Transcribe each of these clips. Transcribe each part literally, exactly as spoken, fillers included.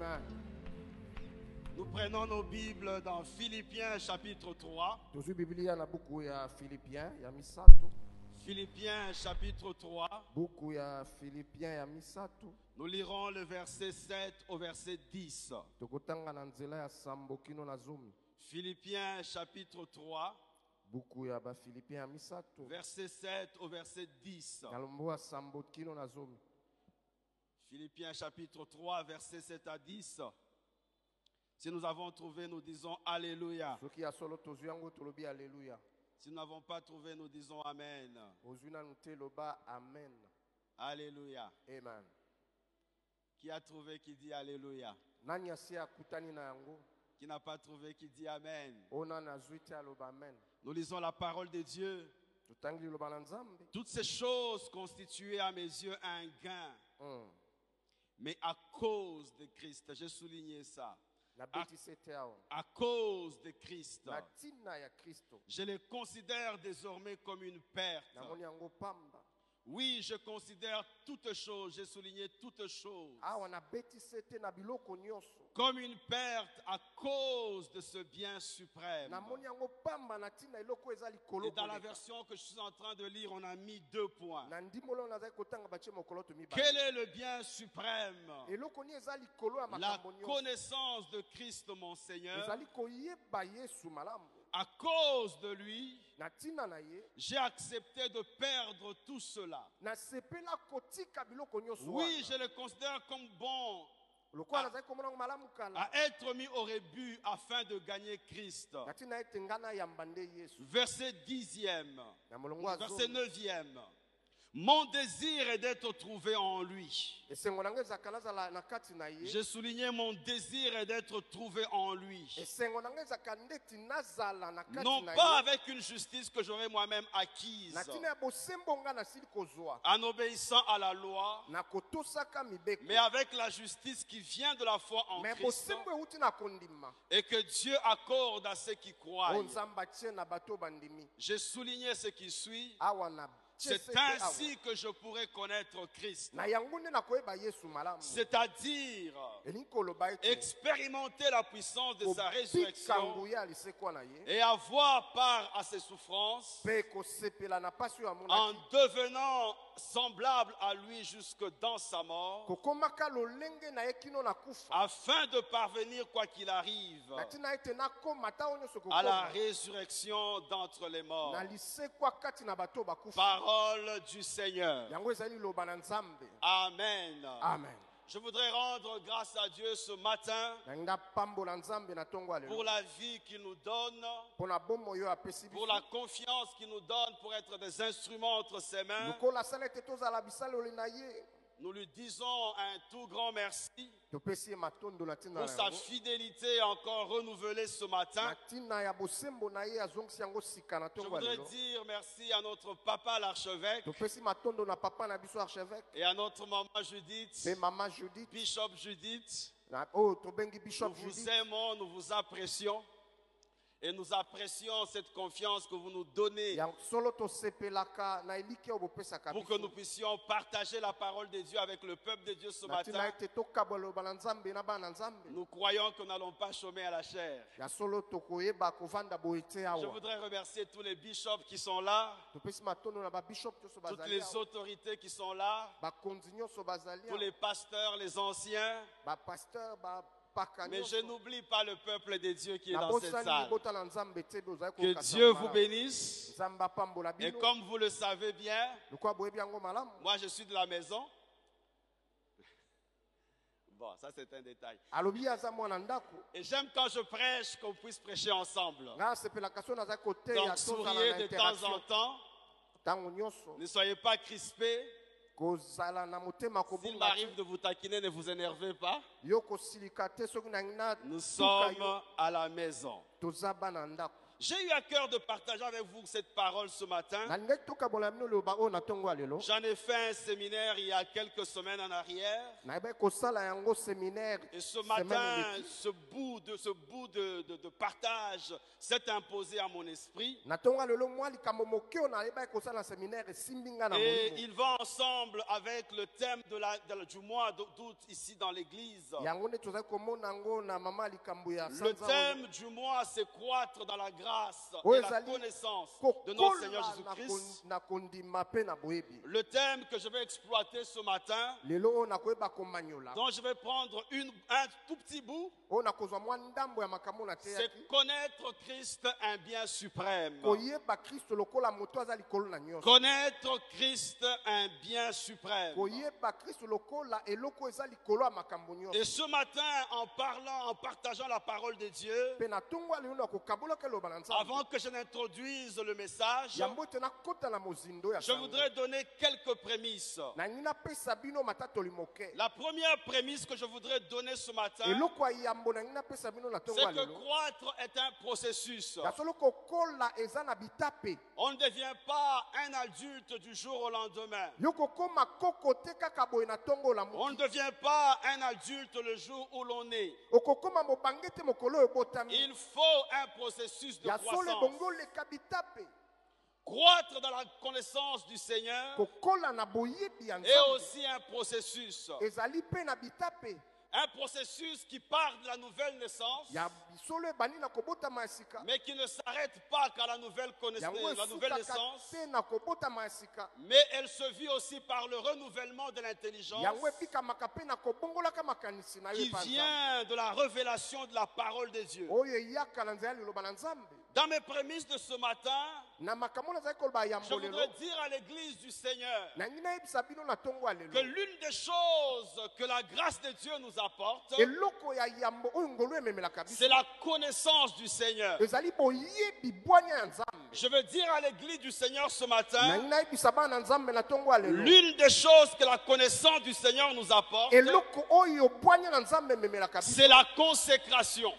Amen. Nous prenons nos Bibles dans Philippiens chapitre trois. Philippiens chapitre trois. Nous lirons le verset sept au verset dix. Philippiens chapitre trois. Verset sept au verset dix. Philippiens chapitre trois, verset sept à dix. Si nous avons trouvé, nous disons Alléluia. Si nous n'avons pas trouvé, nous disons Amen. Alléluia. Amen. Qui a trouvé, qui dit Alléluia. Qui n'a pas trouvé, qui dit Amen. Nous lisons la parole de Dieu. Toutes ces choses constituaient à mes yeux un gain. Mm. Mais à cause de Christ, j'ai souligné ça. À, à cause de Christ, je les considère désormais comme une perte. Oui, je considère toutes choses, j'ai souligné toutes choses, comme une perte à cause de ce bien suprême. Et dans la version que je suis en train de lire, on a mis deux points. Quel est le bien suprême? La connaissance de Christ mon Seigneur. À cause de lui, j'ai accepté de perdre tout cela. Oui, je le considère comme bon à, à être mis au rebut afin de gagner Christ. Verset dixième, verset neuvième. Mon désir est d'être trouvé en lui. J'ai souligné mon désir est d'être trouvé en lui. Non pas avec une justice que j'aurais moi-même acquise. En obéissant à la loi. Mais avec la justice qui vient de la foi en Christ. Et que Dieu accorde à ceux qui croient. J'ai souligné ce qui suit. C'est ainsi que je pourrai connaître Christ. C'est-à-dire expérimenter la puissance de sa résurrection et avoir part à ses souffrances en devenant semblable à lui jusque dans sa mort, afin de parvenir quoi qu'il arrive à la résurrection d'entre les morts. Parole du Seigneur. Amen. Amen. Je voudrais rendre grâce à Dieu ce matin pour la vie qu'il nous donne, pour la confiance qu'il nous donne pour être des instruments entre ses mains. Nous lui disons un tout grand merci pour sa fidélité encore renouvelée ce matin. Je voudrais dire merci à notre papa l'archevêque et à notre maman Judith, Bishop Judith. Nous vous aimons, nous vous apprécions. Et nous apprécions cette confiance que vous nous donnez pour que nous puissions partager la parole de Dieu avec le peuple de Dieu ce matin. Nous croyons que nous n'allons pas chômer à la chair. Je voudrais remercier tous les bishops qui sont là, toutes les autorités qui sont là, tous les pasteurs, les anciens. Mais je n'oublie pas le peuple de Dieu qui est dans cette salle. Que Dieu vous bénisse. Et comme vous le savez bien, moi je suis de la maison. Bon, ça c'est un détail. Et j'aime quand je prêche qu'on puisse prêcher ensemble. Donc souriez de temps en temps. Ne soyez pas crispés. S'il m'arrive de vous taquiner, ne vous énervez pas. Nous sommes à la maison. J'ai eu à cœur de partager avec vous cette parole ce matin. J'en ai fait un séminaire il y a quelques semaines en arrière. Et ce matin, ce bout de, ce bout de, de, de partage s'est imposé à mon esprit. Et il va ensemble avec le thème de la, de la, du mois d'août ici dans l'église. Le thème du mois, c'est croître dans la grâce et la connaissance de notre Seigneur Jésus-Christ. Le thème que je vais exploiter ce matin, dont je vais prendre une, un tout petit bout, c'est connaître Christ, un bien suprême. Connaître Christ, un bien suprême. Et ce matin, en parlant, en partageant la parole de Dieu, avant que je n'introduise le message, je voudrais donner quelques prémices. La première prémisse que je voudrais donner ce matin, c'est que croître est un processus. On ne devient pas un adulte du jour au lendemain. On ne devient pas un adulte le jour où l'on est. Il faut un processus de croissance. Croître dans la connaissance du Seigneur est aussi un processus. Un processus qui part de la nouvelle naissance, mais qui ne s'arrête pas qu'à la nouvelle connaissance, la nouvelle naissance, mais elle se vit aussi par le renouvellement de l'intelligence qui vient de la révélation de la parole de Dieu. Dans mes prémices de ce matin, je voudrais dire à l'église du Seigneur que l'une des choses que la grâce de Dieu nous apporte, c'est la connaissance du Seigneur. Je veux dire à l'église du Seigneur ce matin, l'une des choses que la connaissance du Seigneur nous apporte, c'est la consécration.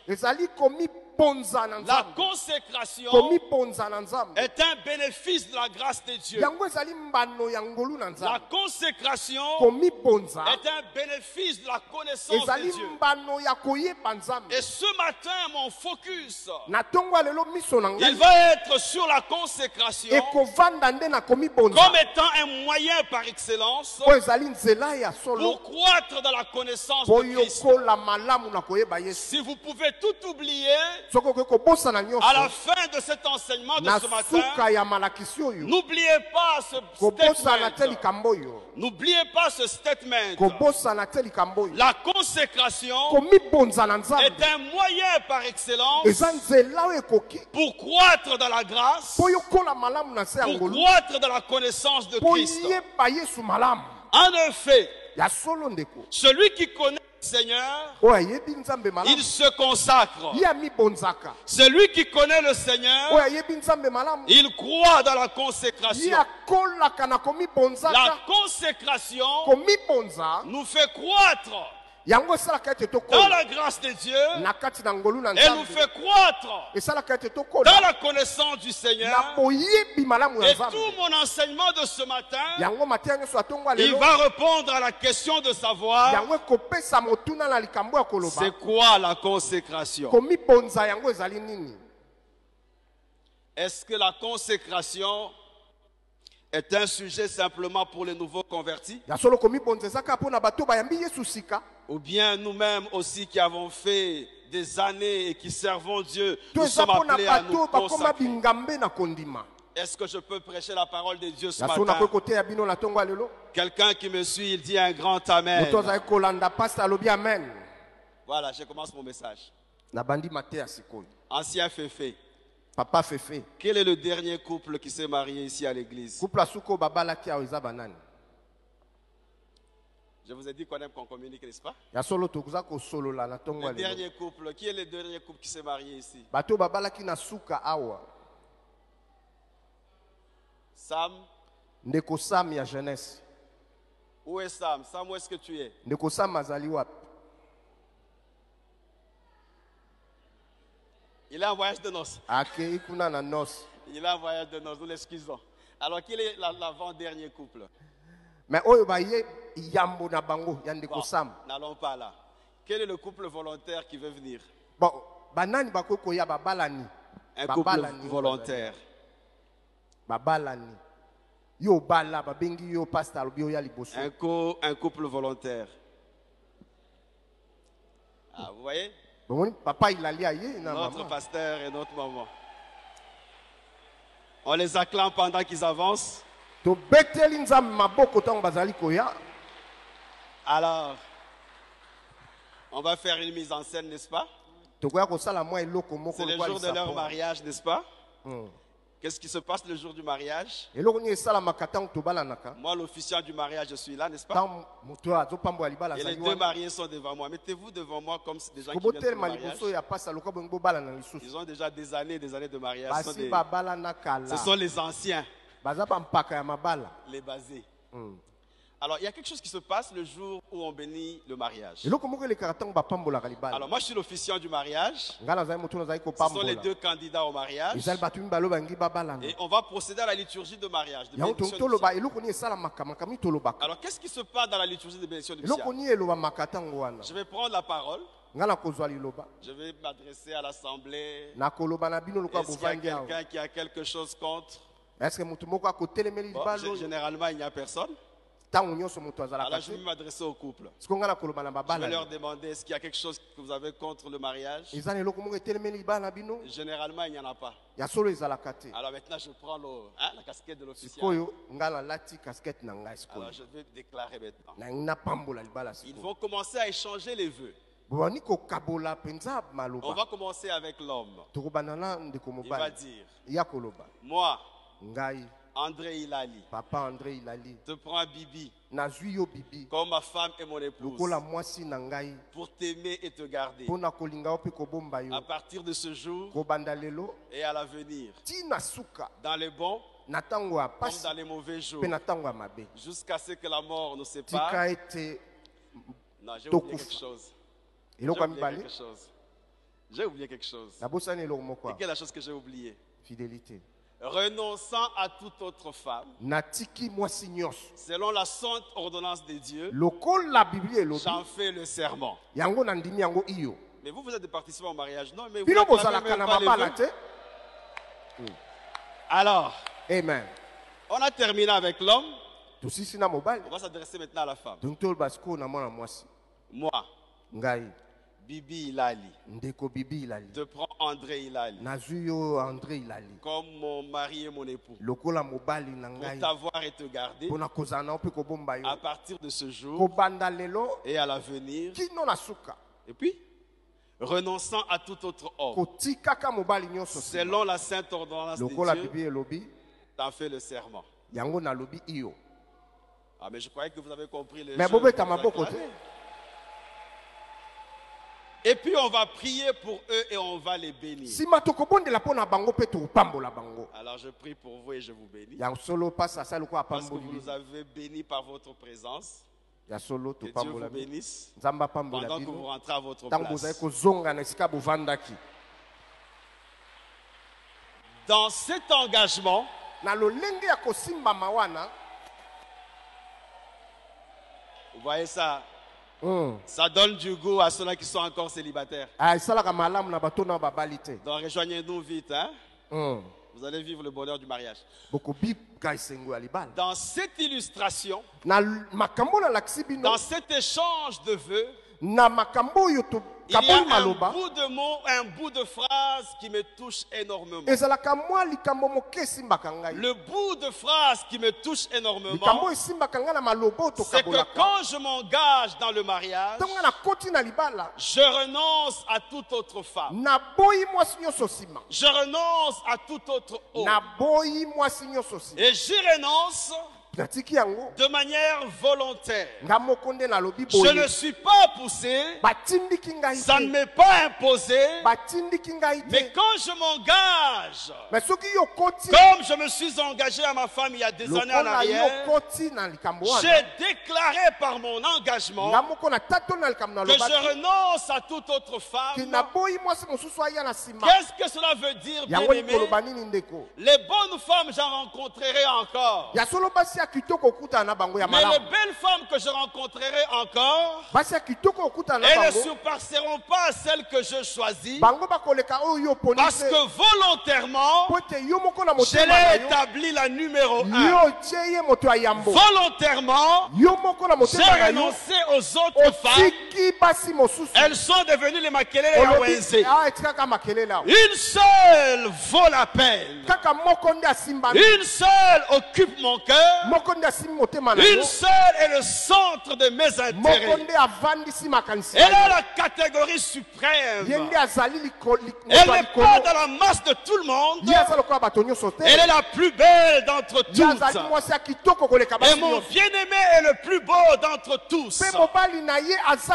La consécration est un bénéfice de la grâce de Dieu. La consécration est un bénéfice de la connaissance de Dieu. Et ce matin, mon focus, il va être sur la consécration comme étant un moyen par excellence pour croître dans la connaissance de Christ. Si vous pouvez tout oublier, à la fin de cet enseignement de ce matin, n'oubliez pas ce statement. N'oubliez pas ce statement. La consécration est un moyen par excellence pour croître dans la grâce, pour croître dans la connaissance de Christ. En effet, celui qui connaît Seigneur, il se consacre. Celui qui connaît le Seigneur, il croit dans la consécration. La consécration nous fait croître dans la grâce de Dieu, elle nous fait croître dans la connaissance du Seigneur. Et tout mon enseignement de ce matin, il va répondre à la question de savoir c'est quoi la consécration. Est-ce que la consécration est un sujet simplement pour les nouveaux convertis, ou bien nous-mêmes aussi qui avons fait des années et qui servons Dieu, nous sommes appelés à nous consacrer? Est-ce que je peux prêcher la parole de Dieu ce matin? Quelqu'un qui me suit, il dit un grand amen. Voilà, je commence mon message. Ancien Féfé. Papa Féfé. Quel est le dernier couple qui s'est marié ici à l'église? Je vous ai dit qu'on aime qu'on communique, n'est-ce pas? Le dernier couple, qui est le dernier couple qui s'est marié ici? Sam? Neko Sam ya jeunesse. Où est Sam? Sam, où est-ce que tu es? Neko Sam azali wapi? Il est en voyage de noces. Il est en voyage de noces, nous l'excusons. Alors qu'il est l'avant-dernier couple. Mais bon, n'allons pas là. Quel est le couple volontaire qui veut venir? Bon, un couple volontaire. Un, co un couple volontaire. Ah, vous voyez? Notre pasteur et notre maman. On les acclame pendant qu'ils avancent. Alors, on va faire une mise en scène, n'est-ce pas? C'est le jour de leur mariage, n'est-ce pas? Mm. Qu'est-ce qui se passe le jour du mariage? Moi, l'officiant du mariage, je suis là, n'est-ce pas? Et les deux mariés sont devant moi. Mettez-vous devant moi comme des gens qui viennent de mariage. Ils ont déjà des années des années de mariage. Ce sont, des... Ce sont les anciens. Les basés. Mm. Alors, il y a quelque chose qui se passe le jour où on bénit le mariage. Alors, moi, je suis l'officiant du mariage. Ce sont les deux candidats au mariage. Et on va procéder à la liturgie de mariage. De bénédiction du ciel. Alors, qu'est-ce qui se passe dans la liturgie de bénédiction du ciel? Je vais prendre la parole. Je vais m'adresser à l'assemblée. Est-ce qu'il y a quelqu'un qui a quelque chose contre? Bon, généralement, il n'y a personne. Alors je vais m'adresser au couple. Je vais leur demander, est-ce qu'il y a quelque chose que vous avez contre le mariage? Généralement il n'y en a pas. Alors maintenant je prends le, hein, la casquette de l'officier. Alors je vais déclarer maintenant. Ils vont commencer à échanger les vœux. On va commencer avec l'homme. Il va dire: moi, André Ilali, Papa André Ilali, te prends Bibi, Bibi comme ma femme et mon épouse, pour t'aimer et te garder. À partir de ce jour et à l'avenir, dans les bons comme dans les mauvais jours, jusqu'à ce que la mort nous sépare. Non, j'ai oublié quelque chose. J'ai oublié quelque chose. J'ai oublié quelque chose. Et quelle est la chose que j'ai oubliée? Fidélité. Renonçant à toute autre femme, selon la sainte ordonnance de Dieu, j'en fais le serment. Mais vous, vous êtes des participants au mariage, non? Mais vous n'avez Alors, Amen. On a terminé avec l'homme. On va s'adresser maintenant à la femme. Moi, Bibi Ilali, je prends André Ilali comme mon mari et mon époux, pour t'avoir et te garder. À partir de ce jour et à l'avenir. Et puis, renonçant à tout autre homme, selon la sainte ordonnance de Dieu, t'as fait le serment. Ah, mais je croyais que vous avez compris le jeu. Et puis on va prier pour eux et on va les bénir. Alors je prie pour vous et je vous bénis. Parce que vous nous avez bénis par votre présence. Que Dieu vous bénisse pendant que vous rentrez à votre place. Dans cet engagement, vous voyez ça? Mm. Ça donne du goût à ceux-là qui sont encore célibataires. Donc rejoignez-nous vite, hein? Mm. Vous allez vivre le bonheur du mariage. Dans cette illustration, dans cet échange de vœux, il y a un bout de mot, un bout de phrase qui me touche énormément. Le bout de phrase qui me touche énormément, c'est que quand je m'engage dans le mariage, je renonce à toute autre femme. Je renonce à toute autre homme. Et j'y renonce de manière volontaire. Je ne suis pas poussé, ça ne m'est pas imposé, mais quand je m'engage, comme je me suis engagé à ma femme il y a des années en arrière, j'ai déclaré par mon engagement que je renonce à toute autre femme. Qu'est-ce que cela veut dire, bien-aimé? Les bonnes femmes, j'en rencontrerai encore. Mais les belles femmes que je rencontrerai encore, elles ne surpasseront pas celles que je choisis, parce que volontairement, je l'ai établi la numéro un. Volontairement, j'ai renoncé aux autres femmes. Elles sont devenues les makelele et Yawenzé. Une seule vaut la peine. Une seule occupe mon cœur. Une seule est le centre de mes intérêts. Elle est la catégorie suprême. Elle n'est pas dans la masse de tout le monde. Elle est la plus belle d'entre toutes. Et mon bien-aimé est le plus beau d'entre tous.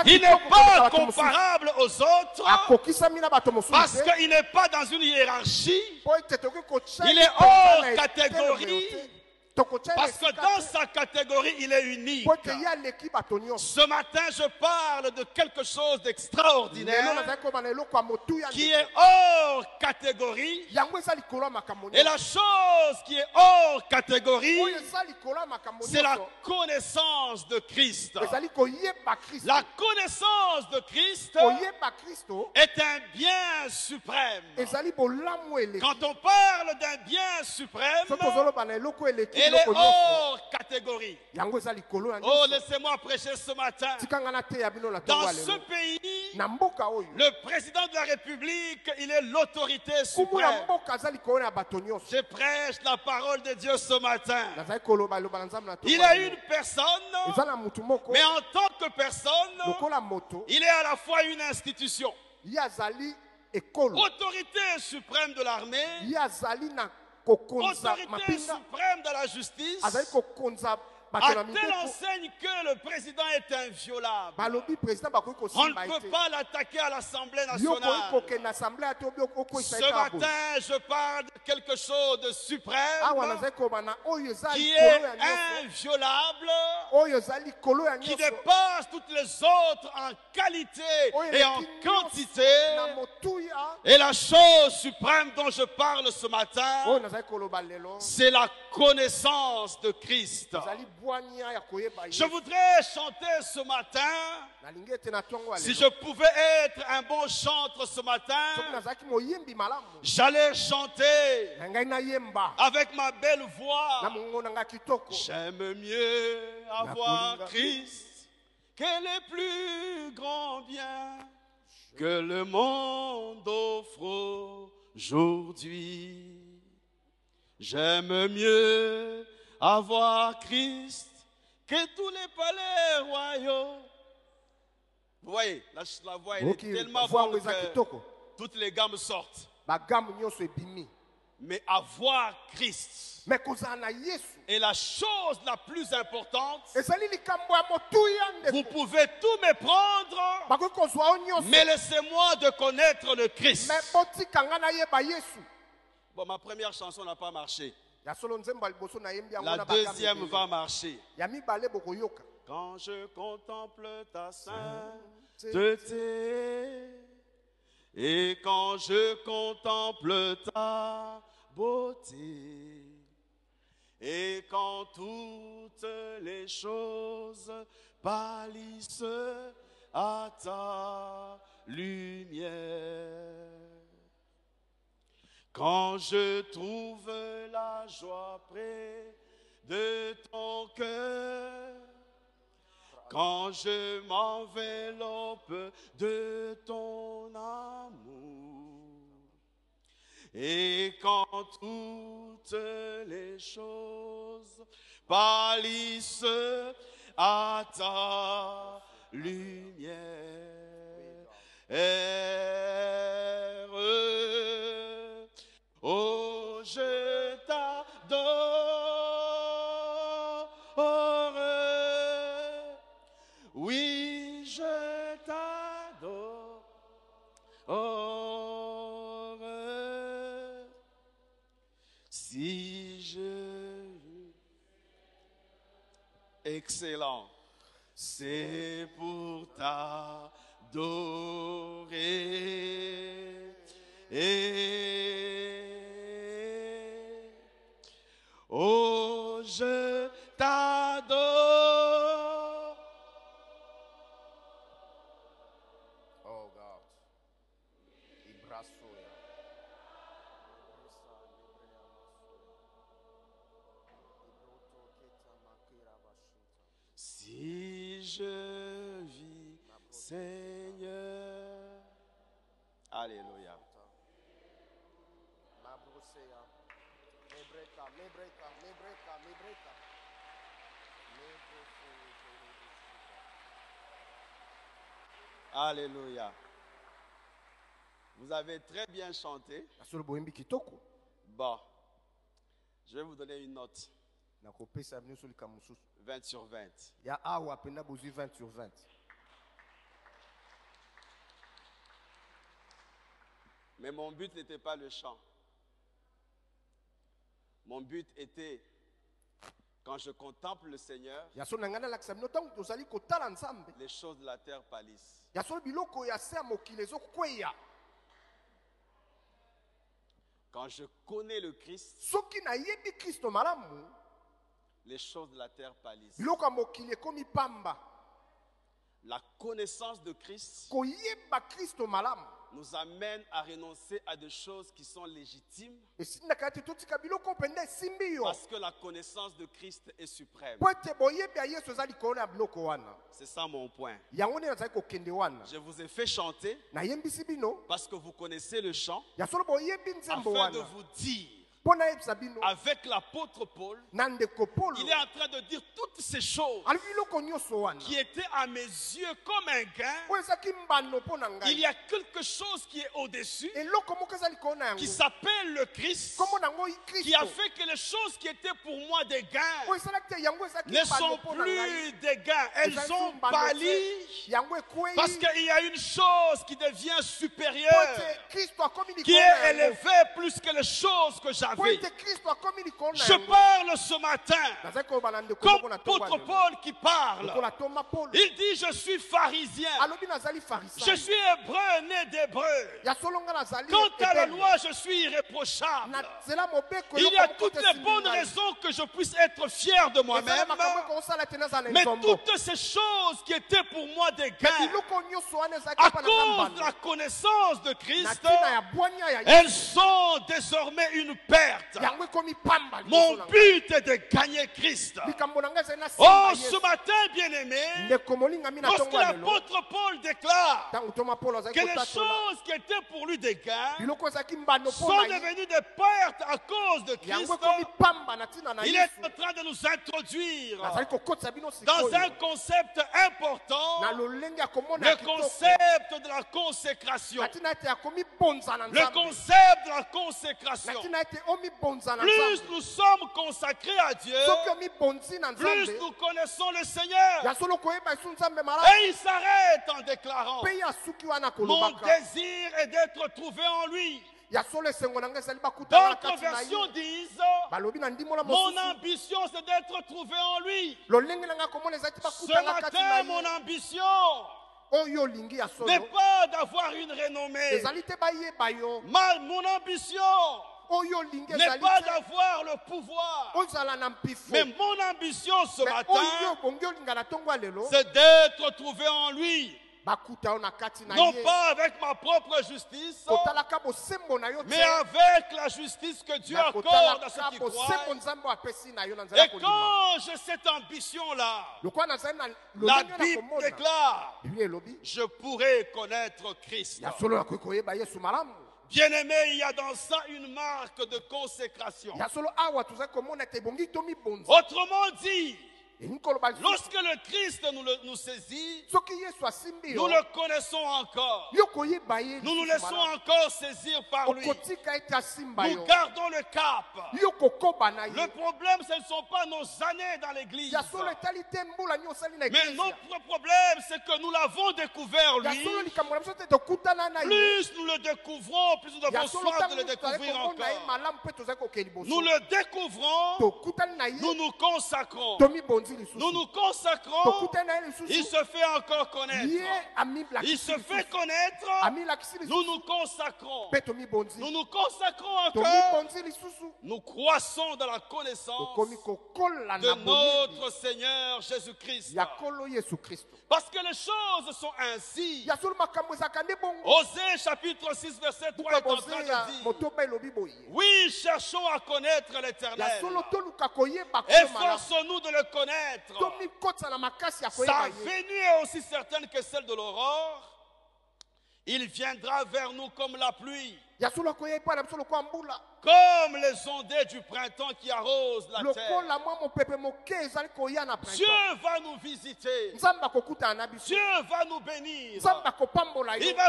Il n'est pas comparable aux autres, parce qu'il n'est pas dans une hiérarchie. Il est hors catégorie, parce que dans sa catégorie, il est unique. Ce matin, je parle de quelque chose d'extraordinaire qui est hors catégorie. Et la chose qui est hors catégorie, c'est la connaissance de Christ. La connaissance de Christ est un bien suprême. Quand on parle d'un bien suprême, elle est hors catégorie. Oh, laissez-moi prêcher ce matin. Dans ce pays, le président de la République, il est l'autorité suprême. Je prêche la parole de Dieu ce matin. Il est une personne, mais en tant que personne, il est à la fois une institution. Autorité suprême de l'armée, autorité suprême de la justice, à telle enseigne que le président est inviolable. On ne peut pas l'attaquer à l'Assemblée nationale. Ce matin, je parle de quelque chose de suprême qui est inviolable, qui dépasse toutes les autres en qualité et en quantité. Et la chose suprême dont je parle ce matin, c'est la connaissance de Christ. Je voudrais chanter ce matin. Si je pouvais être un bon chanteur ce matin, j'allais chanter avec ma belle voix. J'aime mieux avoir Christ que les plus grands biens que le monde offre aujourd'hui. J'aime mieux avoir Christ que tous les palais royaux. Vous voyez, la, la voix elle okay, est tellement bonne que toutes les gammes sortent. Mais avoir Christ est la chose la plus importante. Vous pouvez tout me prendre, mais laissez-moi de connaître le Christ. Bon, ma première chanson n'a pas marché. La deuxième va marcher. Quand je contemple ta sainteté et quand je contemple ta beauté et quand toutes les choses pâlissent à ta lumière, quand je trouve la joie près de ton cœur, quand je m'enveloppe de ton amour, et quand toutes les choses pâlissent à ta lumière. Oh, je t'adore, excellent. C'est pour t'adorer. Et oh, je t'adore. Oh God. Ibrasoya. Si je vis, Seigneur. Alléluia. Alléluia. Vous avez très bien chanté. Bon, je vais vous donner une note. vingt sur vingt. vingt sur vingt. Mais mon but n'était pas le chant. Mon but était, quand je contemple le Seigneur, les choses de la terre pâlissent. Quand je connais le Christ, les choses de la terre pâlissent. La connaissance de Christ nous amène à renoncer à des choses qui sont légitimes, parce que la connaissance de Christ est suprême. C'est ça mon point. Je vous ai fait chanter parce que vous connaissez le chant, afin de vous dire, avec l'apôtre Paul, il est en train de dire toutes ces choses qui étaient à mes yeux comme un gain. Il y a quelque chose qui est au-dessus, qui s'appelle le Christ, qui a fait que les choses qui étaient pour moi des gains ne sont plus des gains. Elles ont pâli, parce qu'il y a une chose qui devient supérieure, qui est élevée plus que les choses que j'avais. Je parle ce matin comme l'apôtre Paul qui parle. Il dit: je suis pharisien, je suis hébreu, né d'hébreu. Quant à la loi, je suis irréprochable. Il y a toutes les bonnes raisons que je puisse être fier de moi-même, mais toutes ces choses qui étaient pour moi des gains, à cause de la connaissance de Christ, elles sont désormais une perte. Mon but est de gagner Christ. Oh, ce matin, bien-aimé, lorsque l'apôtre Paul déclare que les choses qui étaient pour lui des gains sont devenues des pertes à cause de Christ, il est en train de nous introduire dans un concept important, le concept de la consécration. Le concept de la consécration. Plus nous sommes consacrés à Dieu, plus nous connaissons le Seigneur. Et il s'arrête en déclarant: mon désir est d'être trouvé en lui. D'autres versions disent: mon ambition c'est d'être trouvé en lui. Ce matin, mon ambition n'est pas d'avoir une renommée. Ma, mon ambition n'est pas d'avoir le pouvoir, mais mon ambition ce matin, c'est d'être trouvé en lui. Non pas avec ma propre justice, mais avec la justice que Dieu accorde à ceux qui croient. Et quand j'ai cette ambition-là, la Bible déclare: je pourrai connaître Christ. Bien-aimé, il y a dans ça une marque de consécration. Autrement dit, lorsque le Christ nous, le, nous saisit, nous le connaissons encore. Nous nous laissons encore saisir par lui. Nous gardons le cap. Le problème, ce ne sont pas nos années dans l'église, mais notre problème, c'est que nous l'avons découvert lui. Plus nous le découvrons, plus nous devons soif de le découvrir encore. Nous le découvrons, nous nous consacrons. nous nous consacrons, il se fait encore connaître. Il se fait connaître, nous nous consacrons. Nous nous consacrons encore, nous croissons dans la connaissance de notre Seigneur Jésus-Christ. Parce que les choses sont ainsi. Osée chapitre six verset trois est en train de dire, oui, cherchons à connaître l'Éternel. Efforçons-nous de le connaître. Sa venue est aussi certaine que celle de l'aurore. Il viendra vers nous comme la pluie, comme les ondées du printemps qui arrosent la terre. Dieu va nous visiter. Dieu va nous bénir. Il va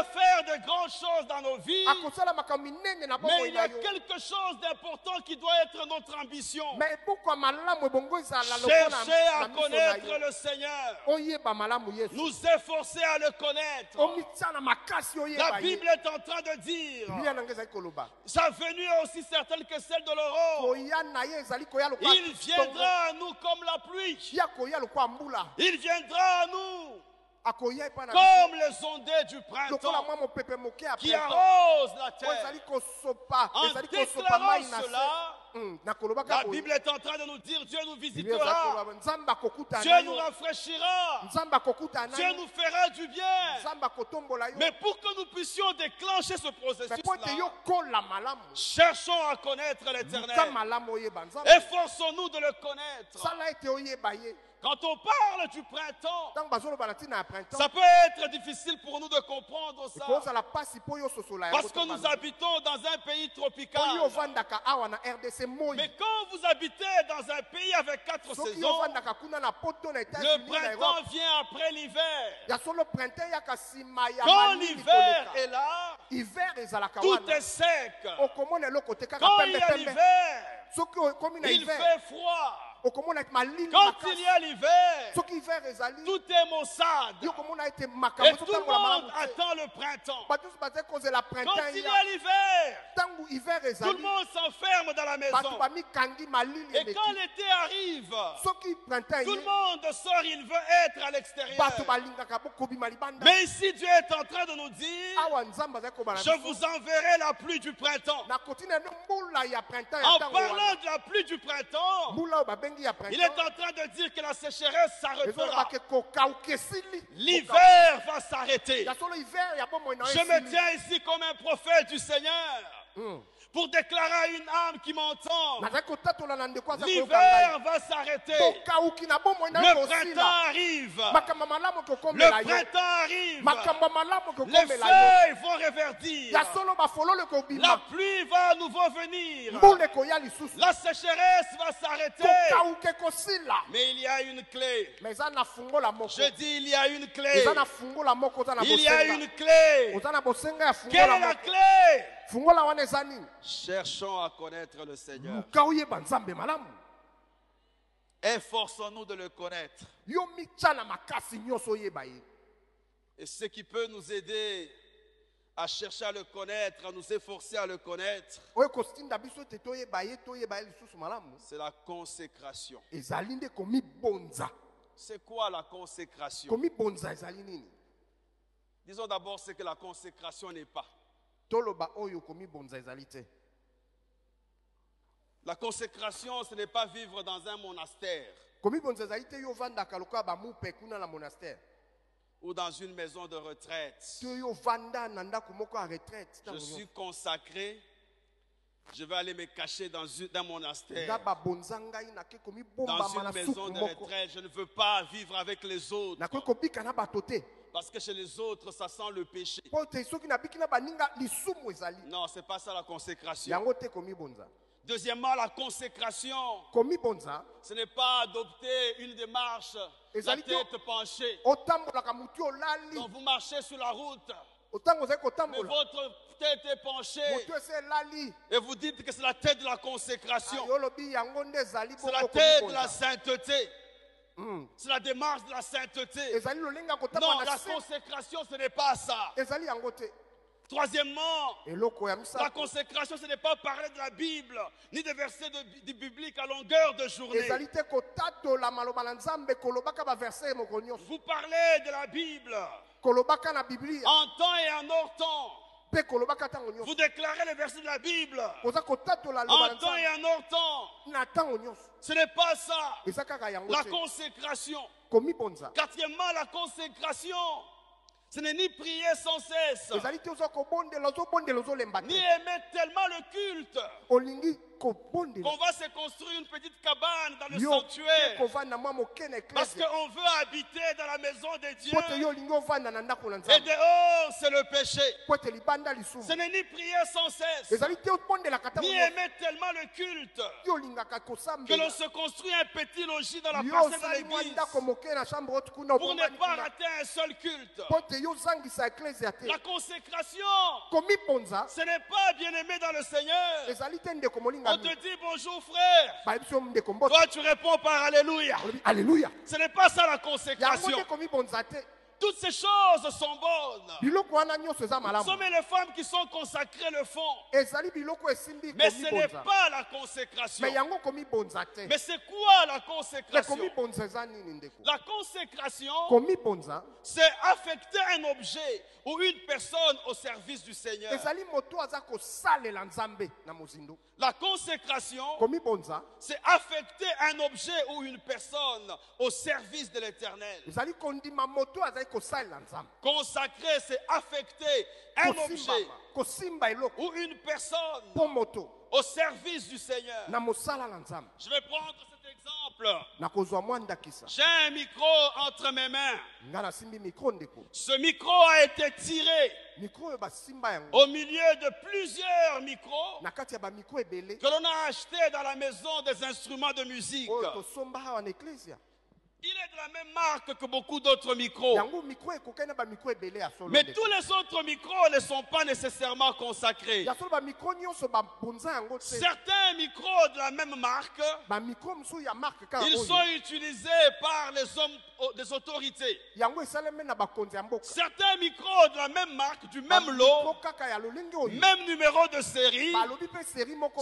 faire de grandes choses dans nos vies. Mais il y a quelque chose d'important qui doit être notre ambition. Chercher à connaître le Seigneur. Nous efforcer à le connaître. La Bible est en train de dire, sa venue est aussi certaine que celle de l'aurore. Il viendra à nous comme la pluie. Il viendra à nous comme les ondées du printemps qui arrosent la terre. En déclarant cela, la Bible est en train de nous dire, Dieu nous visitera, Dieu nous rafraîchira, Dieu nous fera du bien. Mais pour que nous puissions déclencher ce processus-là, cherchons à connaître l'Éternel. Efforçons-nous de le connaître. Quand on parle du printemps, ça peut être difficile pour nous de comprendre ça, parce que nous habitons dans un pays tropical. Mais quand vous habitez dans un pays avec quatre saisons, le printemps vient après l'hiver. Quand l'hiver est là, tout est sec. Quand il y a l'hiver, il fait froid. Quand il y a l'hiver, tout est maussade. Et tout le monde attend le printemps. Quand il y a l'hiver, tout le monde s'enferme dans la maison. Et quand l'été arrive, tout le monde sort, il veut être à l'extérieur. Mais ici, Dieu est en train de nous dire, je vous enverrai la pluie du printemps. En parlant de la pluie du printemps, il est en train de dire que la sécheresse s'arrêtera. L'hiver va s'arrêter. Je me tiens ici comme un prophète du Seigneur pour déclarer à une âme qui m'entend, l'hiver va s'arrêter. Le printemps arrive. Le printemps arrive. Les feuilles vont reverdir. La pluie va à nouveau venir. La sécheresse va s'arrêter. Mais il y a une clé. Je dis, il y a une clé. Il y a une clé. Quelle est la clé? Cherchons à connaître le Seigneur. Efforçons-nous de le connaître. Et ce qui peut nous aider à chercher à le connaître, à nous efforcer à le connaître, c'est la consécration. C'est quoi la consécration? Disons d'abord ce que la consécration n'est pas. La consécration, ce n'est pas vivre dans un monastère ou dans une maison de retraite. Je suis consacré, je vais aller me cacher dans un monastère, dans une maison de retraite. Je ne veux pas vivre avec les autres, parce que chez les autres, ça sent le péché. Non, ce n'est pas ça la consécration. Deuxièmement, la consécration, ce n'est pas adopter une démarche, la tête penchée. Quand vous marchez sur la route, mais votre tête est penchée, et vous dites que c'est la tête de la consécration, c'est la tête de la sainteté. Mm. C'est la démarche de la sainteté. Non, la consécration, ce n'est pas ça. Troisièmement, la consécration, ce n'est pas parler de la Bible, ni des versets de, de bibliques à longueur de journée. Vous parlez de la Bible en temps et en hors temps. Vous déclarez les versets de la Bible en temps et en hors temps. Ce n'est pas ça. La consécration. Quatrièmement, la consécration. Ce n'est ni prier sans cesse, ni aimer tellement le culte qu'on va se construire une petite cabane dans le sanctuaire parce qu'on veut habiter dans la maison de Dieu. Et dehors, c'est le péché. Ce n'est ni prier sans cesse, ni aimer tellement le culte que l'on se construit un petit logis dans la parcelle de l'église pour ne pas rater un seul culte. La consécration, ce n'est pas bien aimé dans le Seigneur. On te dit bonjour frère, toi tu réponds par alléluia. Alléluia. Ce n'est pas ça la consécration. Toutes ces choses sont bonnes. Nous sommes les femmes qui sont consacrées le fond. Mais ce n'est pas la consécration. Mais c'est quoi la consécration? La consécration, c'est affecter un objet ou une personne au service du Seigneur. La consécration, c'est affecter un objet ou une personne au service de l'Éternel. Consacrer, c'est affecter un objet ou une personne au service du Seigneur. Je vais prendre cet exemple. J'ai un micro entre mes mains. Ce micro a été tiré au milieu de plusieurs micros que l'on a acheté dans la maison des instruments de musique. Il est de la même marque que beaucoup d'autres micros. Mais tous les autres micros ne sont pas nécessairement consacrés. Certains micros de la même marque, ils sont utilisés par les hommes des autorités. Certains micros de la même marque, du même lot, même numéro de série,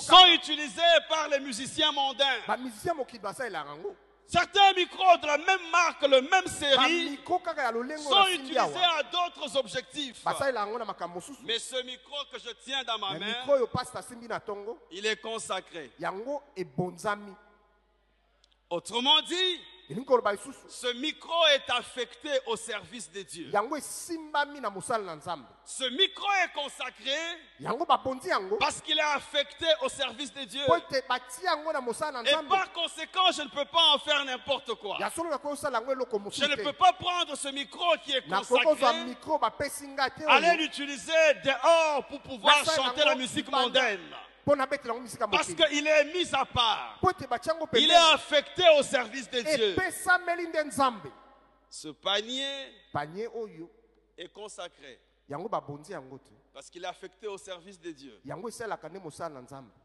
sont utilisés par les musiciens mondains. Certains micros de la même marque, la même série, sont utilisés à d'autres objectifs. Mais ce micro que je tiens dans ma main, il est consacré. Autrement dit, ce micro est affecté au service de Dieu. Ce micro est consacré parce qu'il est affecté au service de Dieu. Et par conséquent, je ne peux pas en faire n'importe quoi. Je ne peux pas prendre ce micro qui est consacré, aller l'utiliser dehors pour pouvoir chanter la musique mondaine. Parce qu'il est mis à part. Il est affecté au service de Dieu. Ce panier est consacré. Parce qu'il est affecté au service de Dieu.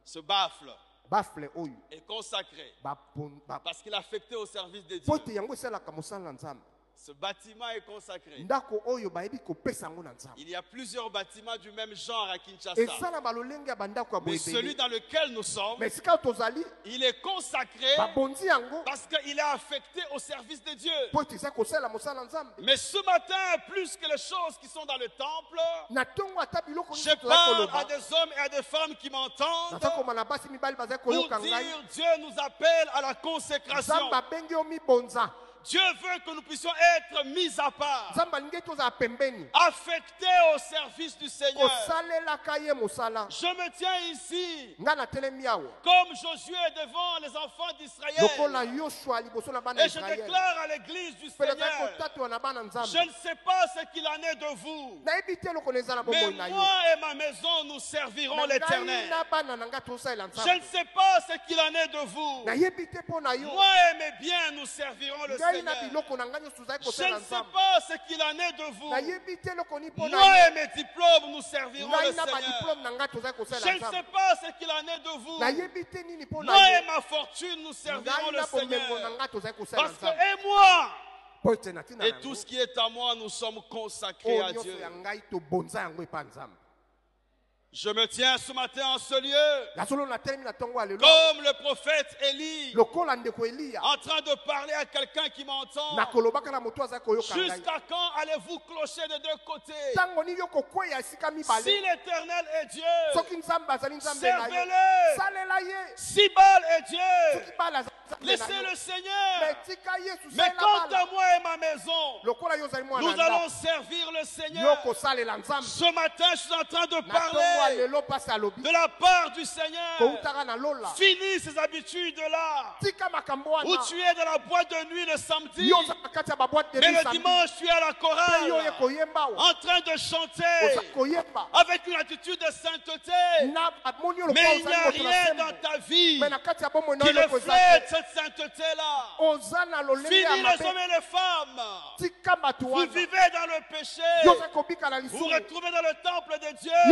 Ce baffle est consacré. Parce qu'il est affecté au service de Dieu. Ce bâtiment est consacré. Il y a plusieurs bâtiments du même genre à Kinshasa. Mais celui dans lequel nous sommes, il est consacré parce qu'il est affecté au service de Dieu. Mais ce matin, plus que les choses qui sont dans le temple, je parle à des hommes et à des femmes qui m'entendent pour dire Dieu nous appelle à la consécration. Dieu veut que nous puissions être mis à part, affectés au service du Seigneur. Je me tiens ici comme Josué devant les enfants d'Israël et je déclare à l'église du Seigneur, je ne sais pas ce qu'il en est de vous, mais moi et ma maison nous servirons l'Éternel. Je ne sais pas ce qu'il en est de vous, moi et mes biens nous servirons le Seigneur. Je ne sais pas ce qu'il en est de vous. Moi et mes diplômes, nous servirons le Seigneur. Je ne sais pas ce qu'il en est de vous. Moi et ma fortune, nous servirons le Seigneur. Parce que et moi et tout ce qui est à moi, nous sommes consacrés à Dieu. Je me tiens ce matin en ce lieu, comme le prophète Élie, en train de parler à quelqu'un qui m'entend. Jusqu'à quand allez-vous clocher de deux côtés? Si l'Éternel est Dieu, servez-le. Si Baal est Dieu, laissez le Seigneur. Mais quant à moi et ma maison, nous allons servir le Seigneur. Ce matin, je suis en train de parler de la part du Seigneur. Finis ces habitudes-là où tu es dans la boîte de nuit le samedi, mais le dimanche tu es à la chorale en train de chanter avec une attitude de sainteté. Mais il n'y a rien dans ta vie qui reflète cette sainteté-là. Finis les hommes et les femmes. Vous vivez dans le péché. Vous vous retrouvez dans le temple de Dieu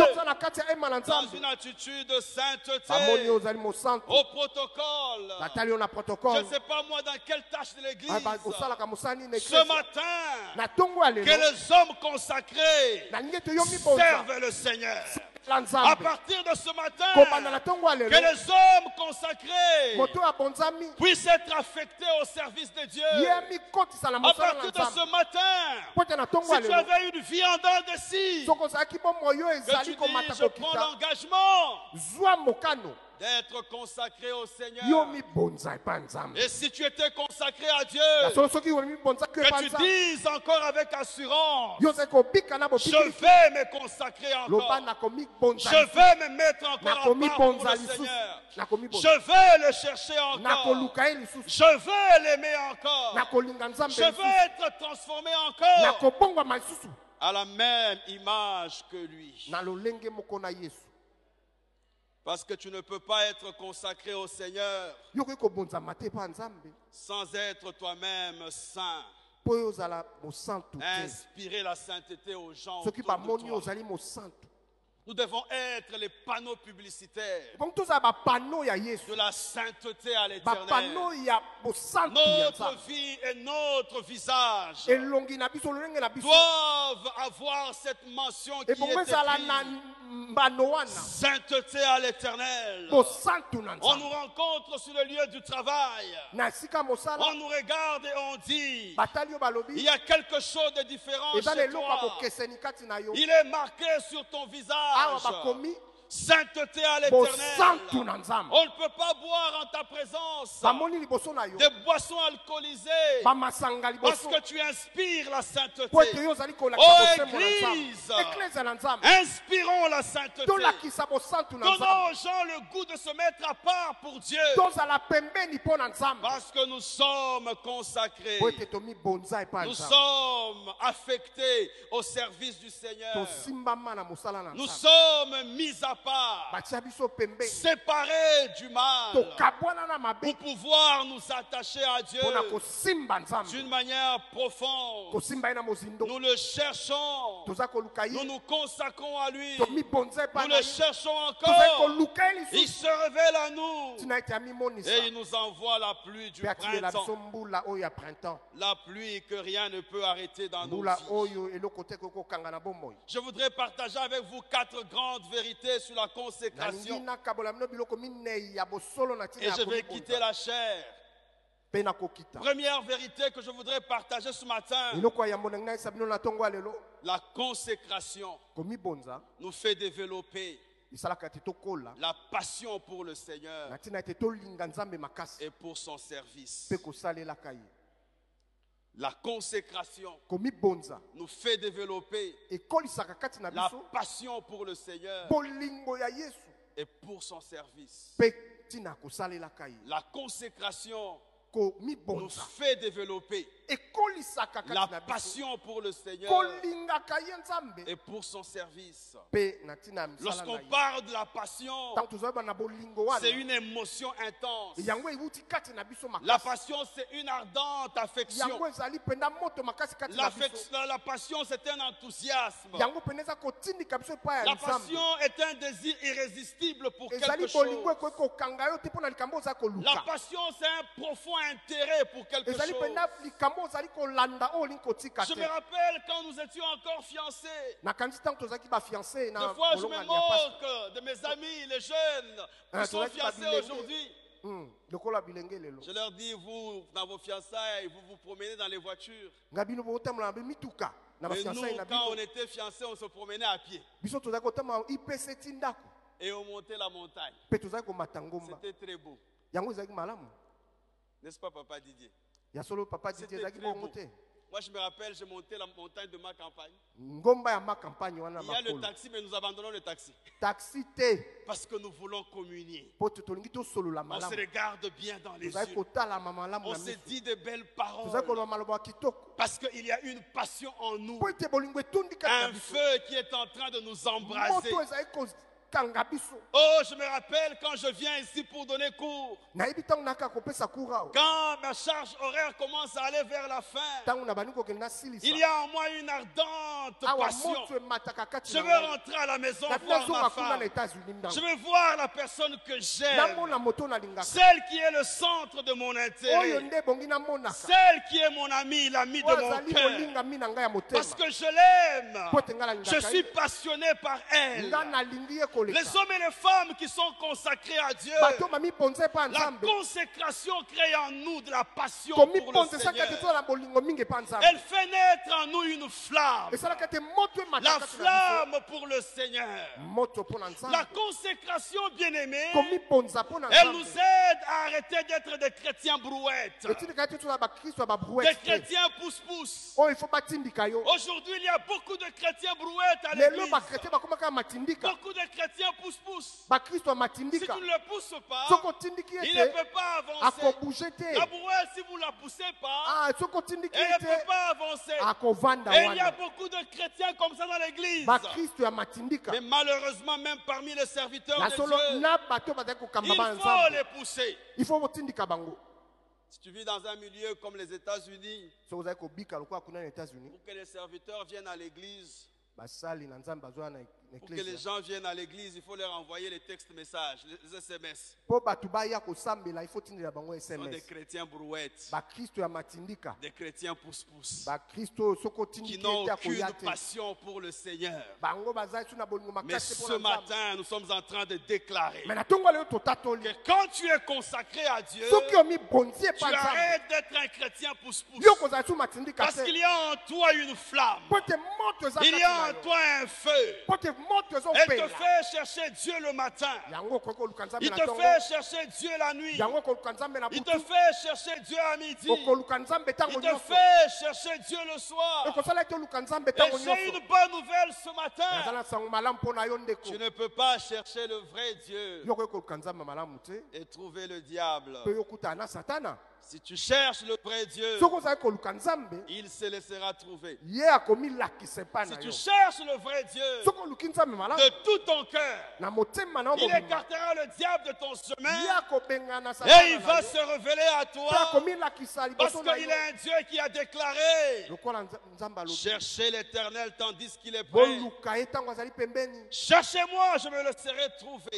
dans une attitude de sainteté, au protocole. Je ne sais pas moi dans quelle tâche de l'église. Ce matin, que les hommes consacrés servent le Seigneur. À partir de ce matin, que les hommes consacrés puissent être affectés au service de Dieu. À partir de ce matin, si tu avais une vie en dents de scie, que tu dis, je prends l'engagement d'être consacré au Seigneur. Et si tu étais consacré à Dieu, que tu dises encore avec assurance, je vais me consacrer encore. Je vais me mettre encore en part pour le Seigneur. Je vais le chercher encore. Je vais l'aimer encore. Je vais être transformé encore à la même image que lui. Parce que tu ne peux pas être consacré au Seigneur sans être toi-même saint. Inspirer la sainteté aux gens autour de toi. Nous devons être les panneaux publicitaires de la sainteté à l'Éternel. Notre vie et notre visage doivent avoir cette mention qui est écrite. Sainteté à l'Éternel. On nous rencontre sur le lieu du travail. On nous regarde et on dit, il y a quelque chose de différent chez toi. Il est marqué sur ton visage. Sainteté à l'Éternel. On ne peut pas boire en ta présence des boissons alcoolisées parce que tu inspires la sainteté. Oh Église, inspirons la sainteté. Donnons aux gens le goût de se mettre à part pour Dieu parce que nous sommes consacrés. Nous sommes affectés au service du Seigneur. Nous sommes mis à part, séparés du mal pour pouvoir nous attacher à Dieu d'une manière profonde. Nous le cherchons, nous nous consacrons à lui, nous le cherchons encore. Il se révèle à nous et il nous envoie la pluie du printemps, la pluie que rien ne peut arrêter dans nos vies. Je voudrais partager avec vous quatre grandes vérités sur la consécration. Et je vais quitter la chair. Première vérité que je voudrais partager ce matin. La consécration nous fait développer la passion pour le Seigneur et pour son service. La consécration nous fait développer la passion pour le Seigneur et pour son service. La consécration nous fait développer la passion pour le Seigneur et pour son service. Lorsqu'on parle de la passion, c'est une émotion intense. La passion, c'est une ardente affection. La passion, c'est un enthousiasme. La passion est un désir irrésistible pour quelque chose. La passion, c'est un profond intérêt pour quelque chose. Je me rappelle quand nous étions encore fiancés. Des fois, je me moque de mes amis, les jeunes, qui sont fiancés aujourd'hui. Je leur dis, vous, dans vos fiançailles, vous vous promenez dans les voitures. Mais nous, quand on était fiancés, on se promenait à pied. Et on montait la montagne. C'était très beau. N'est-ce pas, papa Didier? C'était très beau. Moi, je me rappelle, j'ai monté la montagne de ma campagne. Il y a le taxi, mais nous abandonnons le taxi. Parce que nous voulons communier. On se regarde bien dans les yeux. On se dit de belles paroles. Parce qu'il y a une passion en nous. Un feu qui est en train de nous embraser. Oh, je me rappelle quand je viens ici pour donner cours. Quand ma charge horaire commence à aller vers la fin, il y a en moi une ardente passion. Je veux rentrer à la maison voir ma femme. Je veux voir la personne que j'aime. Celle qui est le centre de mon intérêt. Celle qui est mon amie, l'amie de mon cœur. Parce que je l'aime. Je suis passionné par elle. Les hommes et les femmes qui sont consacrés à Dieu, la consécration crée en nous de la passion pour le Seigneur. Elle fait naître en nous une flamme. La flamme pour le Seigneur. La consécration, bien-aimée, elle nous aide à arrêter d'être des chrétiens brouettes, des chrétiens pousse-pousse. Aujourd'hui, il y a beaucoup de chrétiens brouettes à l'église. Beaucoup de chrétiens poussent-poussent. Si tu ne le pousses pas, il ne peut pas avancer. La brouette, si vous ne la poussez pas, elle ne peut pas avancer. Et il y a beaucoup de chrétiens comme ça dans l'église. Mais malheureusement, même parmi les serviteurs de Dieu, il faut les pousser. Si tu vis dans un milieu comme les États-Unis, pour que les serviteurs viennent à l'église, pour que les gens viennent à l'église, il faut leur envoyer les textes messages, les S M S. Ce sont des chrétiens brouettes, des chrétiens pousse-pousse, qui n'ont aucune passion pour le Seigneur. Mais ce matin, nous sommes en train de déclarer que quand tu es consacré à Dieu, tu arrêtes d'être un chrétien pousse-pousse. Parce qu'il y a en toi une flamme. Il y a en toi un feu. Elle te fait chercher Dieu le matin. Il te fait chercher Dieu la nuit. Il te fait chercher Dieu à midi. Il te fait chercher Dieu le soir. Et j'ai une bonne nouvelle ce matin. Tu ne peux pas chercher le vrai Dieu et trouver le diable. Si tu cherches le vrai Dieu, il se laissera trouver. Si tu cherches le vrai Dieu de tout ton cœur, il écartera le diable de ton chemin et il va se révéler à toi, parce qu'il est un Dieu qui a déclaré: cherchez l'Éternel tandis qu'il est près. Cherchez-moi, je me laisserai trouver.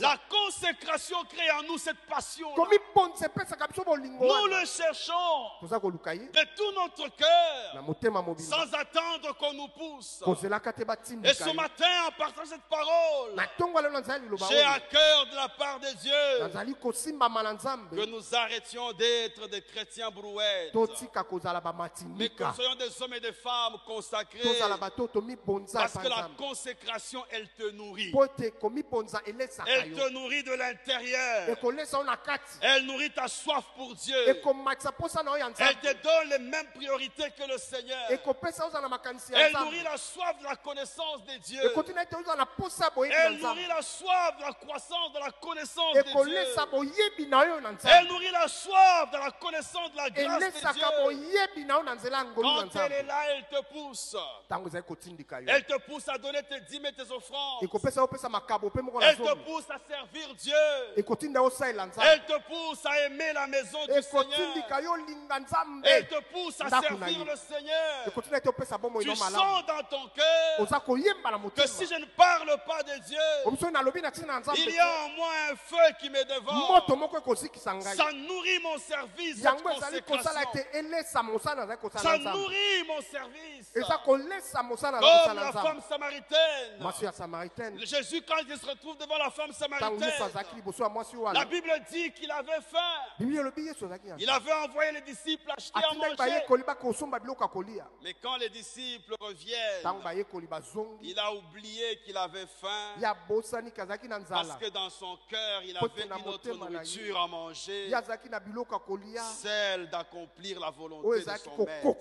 La consécration crée en nous cette passion. Nous le cherchons de tout notre cœur, sans attendre qu'on nous pousse. Et ce matin, en partageant cette parole, j'ai à cœur de la part de Dieu que nous arrêtions d'être des chrétiens brouettes, mais que nous soyons des hommes et des femmes consacrés, parce que la consécration, elle te nourrit. Elle te nourrit de l'intérieur. Elle nourrit ta soif pour Dieu. Elle te donne les mêmes priorités que le Seigneur. Elle nourrit la soif de la connaissance de Dieu. Elle nourrit la soif de la croissance de la connaissance de Dieu. Elle nourrit la soif de la connaissance de la grâce de Dieu. Quand elle est là, elle te pousse. Elle te pousse à donner tes dîmes et tes offrandes. Elle te pousse à servir Dieu. Elle te pousse à aimer la la maison du Seigneur et te pousse à servir le Seigneur, tu sens dans ton cœur que si je ne parle pas de Dieu, il y a en moi un feu qui me dévore. Ça nourrit mon service, cette consécration. Ça nourrit mon service. Comme la femme samaritaine. Jésus, quand il se retrouve devant la femme samaritaine, la Bible dit qu'il avait faim. Il avait envoyé les disciples acheter à manger. Mais quand les disciples reviennent, il a oublié qu'il avait faim parce que dans son cœur, il avait une autre nourriture à manger, celle d'accomplir la volonté de son maître.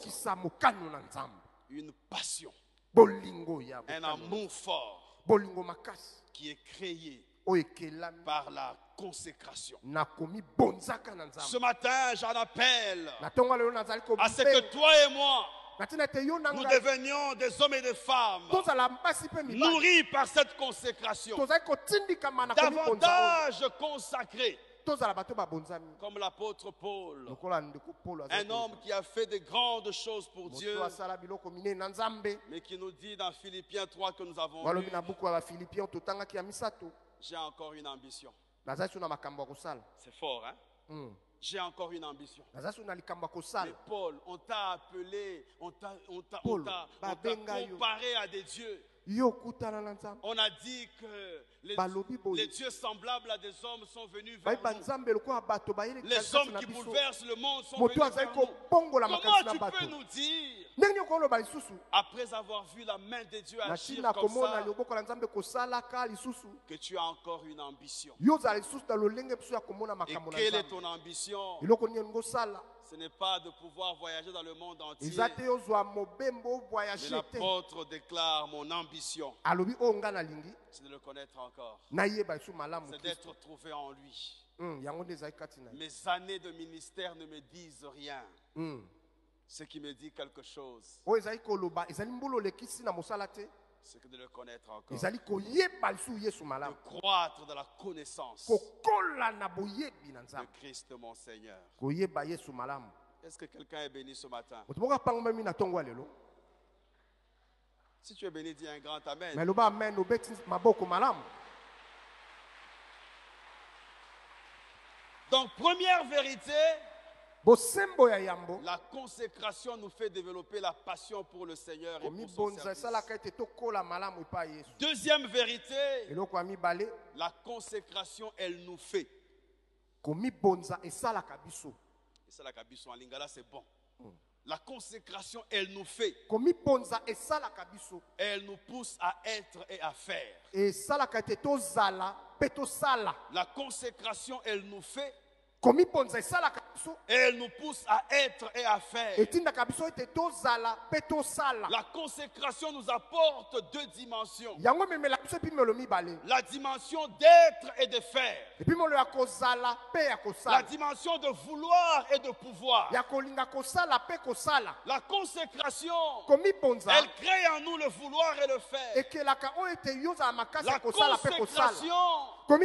Une passion, un amour fort qui est créé par la consécration. Ce matin, j'en appelle à ce que toi et moi, nous devenions des hommes et des femmes nourris par cette consécration, davantage consacrés. Comme l'apôtre Paul, un homme qui a fait de grandes choses pour Dieu, mais qui nous dit dans Philippiens trois que nous avons lu, j'ai encore une ambition. C'est fort, hein? Mm. J'ai encore une ambition. Mais Paul, on t'a appelé, on t'a comparé à des dieux. On a dit que les, les dieux semblables à des hommes sont venus vers nous. Les hommes qui bouleversent le monde sont venus vers nous. Comment tu peux nous dire, après avoir vu la main de Dieu agir comme ça, que tu as encore une ambition? Et quelle est ton ambition? Ce n'est pas de pouvoir voyager dans le monde entier. Mais l'apôtre déclare, mon ambition, c'est de le connaître encore. C'est d'être trouvé en lui. Mes années de ministère ne me disent rien. Mm. Ce qui me dit quelque chose, c'est que de le connaître encore. De croître dans la connaissance de Christ mon Seigneur. Est-ce que quelqu'un est béni ce matin? Si tu es béni, dis un grand amen. Donc, première vérité, la consécration nous fait développer la passion pour le Seigneur et pour son service. Deuxième vérité, la consécration, elle nous fait. Et ça, la cabisso, en lingala, c'est bon. La consécration, elle nous fait. Elle nous pousse à être et à faire. La consécration, elle nous fait. Elle nous pousse à être et à faire. La consécration nous apporte deux dimensions. La dimension d'être et de faire. La dimension de vouloir et de pouvoir. La consécration, elle crée en nous le vouloir et le faire. La consécration, elle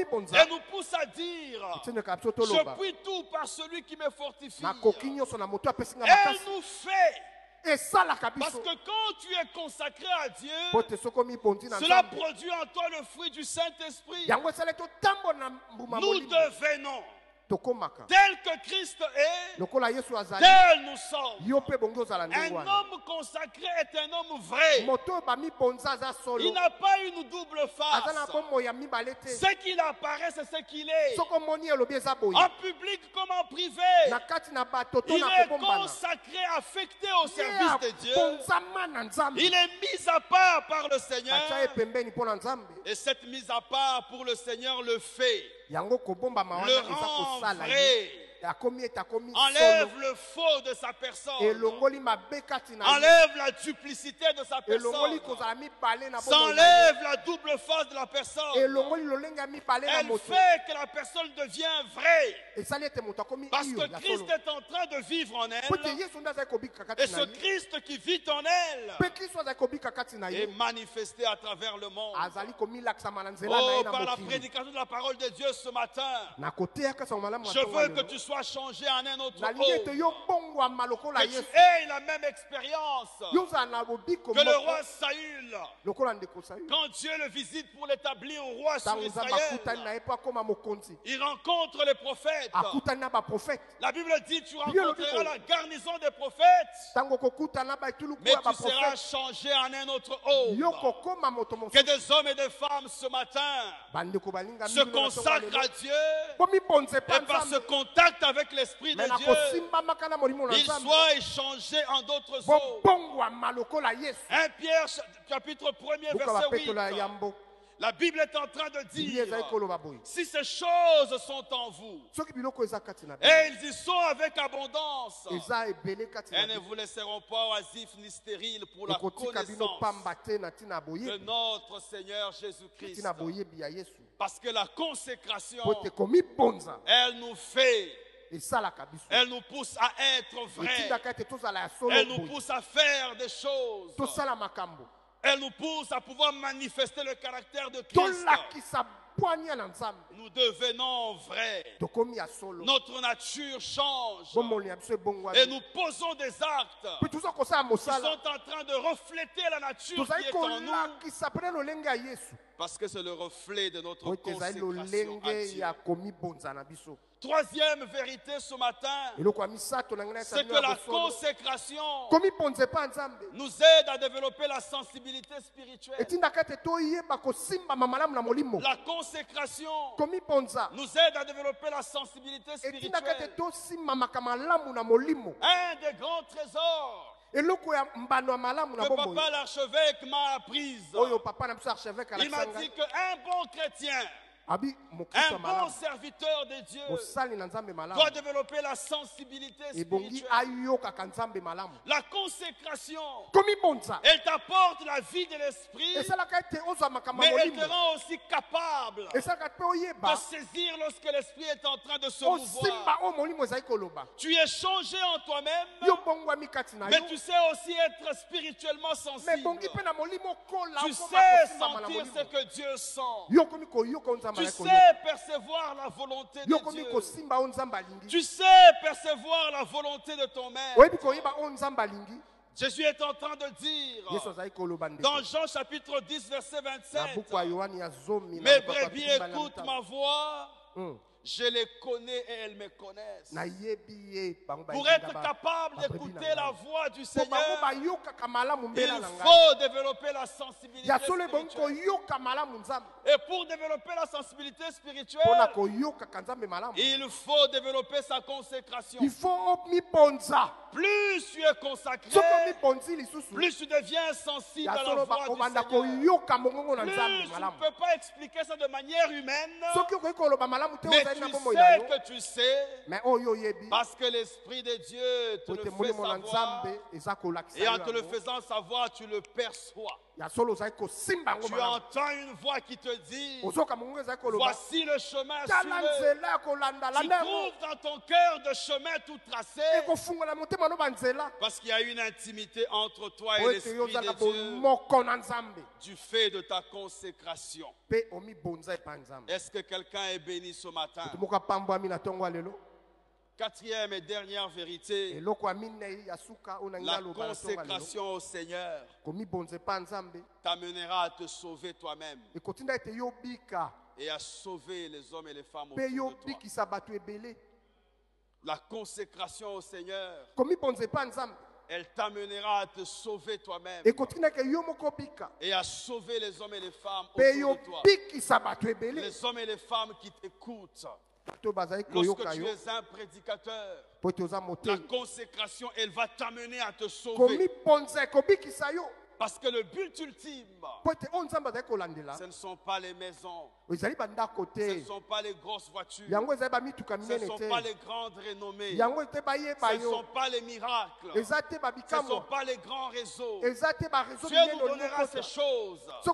nous pousse à dire, je puis tout par celui qui me fortifie. Elle nous fait. Parce que quand tu es consacré à Dieu, cela produit en toi le fruit du Saint-Esprit. Nous devenons tel que Christ est, tel nous sommes. Un homme consacré est un homme vrai. Il n'a pas une double face. Ce qu'il apparaît, c'est ce qu'il est. En public comme en privé, il est consacré, affecté au service de Dieu. Il est mis à part par le Seigneur. Et cette mise à part pour le Seigneur le fait. Le rend vrai, enlève le faux de sa personne, enlève la duplicité de sa personne, s'enlève la double face de la personne. Elle fait que la personne devient vraie, parce que Christ est en train de vivre en elle, et ce Christ qui vit en elle est manifesté à travers le monde. Oh, par la prédication de la parole de Dieu ce matin, je veux que tu sois soit changé en un autre homme. Et tu aies la même expérience que le roi Saül. Quand Dieu le visite pour l'établir au roi sur Israël, il rencontre les prophètes. La Bible dit, tu rencontreras la garnison des prophètes, mais tu seras changé en un autre homme. Que des hommes et des femmes ce matin se consacrent à Dieu et par ce contact avec l'Esprit de Dieu, ils soient échangés en d'autres eaux. Première Pierre chapitre premier verset huit. La Bible est en train de dire, si ces choses sont en vous, et ils y sont avec abondance, et ne vous laisseront pas oisifs ni stériles pour la connaissance de notre Seigneur Jésus-Christ. Parce que la consécration, elle nous fait, elle nous pousse à être vrais, elle nous pousse à faire des choses. Elle nous pousse à pouvoir manifester le caractère de Christ. Nous devenons vrais. Notre nature change. Et nous posons des actes qui sont en train de refléter la nature qui est en nous. Parce que c'est le reflet de notre consécration. Troisième vérité ce matin, c'est que la consécration nous aide à développer la sensibilité spirituelle. La consécration nous aide à développer la sensibilité spirituelle. Un des grands trésors que papa l'archevêque m'a appris, il m'a dit qu'un bon chrétien, un bon serviteur de Dieu doit développer la sensibilité spirituelle. La consécration, elle t'apporte la vie de l'esprit, mais elle te rend aussi capable de saisir lorsque l'esprit est en train de se mouvoir. Tu es changé en toi-même, mais tu sais aussi être spirituellement sensible. Tu sais sentir ce que Dieu sent. Tu sais percevoir la volonté de Dieu. Tu sais percevoir la volonté de ton maître. Jésus est en train de dire dans Jean chapitre dix verset vingt-sept, « Mes brebis écoutent ma voix, je les connais et elles me connaissent. » Pour être capable d'écouter la voix du Seigneur, il faut développer la sensibilité spirituelle. Et pour développer la sensibilité spirituelle, il faut développer sa consécration. Plus tu es consacré, plus tu deviens sensible à la voix du Seigneur. Plus tu ne peux pas expliquer ça de manière humaine, mais tu sais que tu sais, parce que l'Esprit de Dieu te le fait savoir, et en te le faisant savoir, tu le perçois. Tu entends une voix qui te dit, voici le chemin suivant. Tu trouves dans ton cœur de chemin tout tracé, parce qu'il y a une intimité entre toi et l'Esprit de Dieu du fait de ta consécration. Est-ce que quelqu'un est béni ce matin? Quatrième et dernière vérité, la consécration au Seigneur t'amènera à te sauver toi-même et à sauver les hommes et les femmes autour de toi. La consécration au Seigneur, elle t'amènera à te sauver toi-même et à sauver les hommes et les femmes autour de toi. Les hommes et les femmes qui t'écoutent. Lorsque tu es un prédicateur, la consécration, elle va t'amener à te sauver. Parce que le but ultime, ce ne sont pas les maisons, ce ne sont pas les grosses voitures, ce ne sont pas les grandes renommées, ce ne sont pas les miracles, ce ne sont pas les grands réseaux. Dieu nous donnera ces choses. Dieu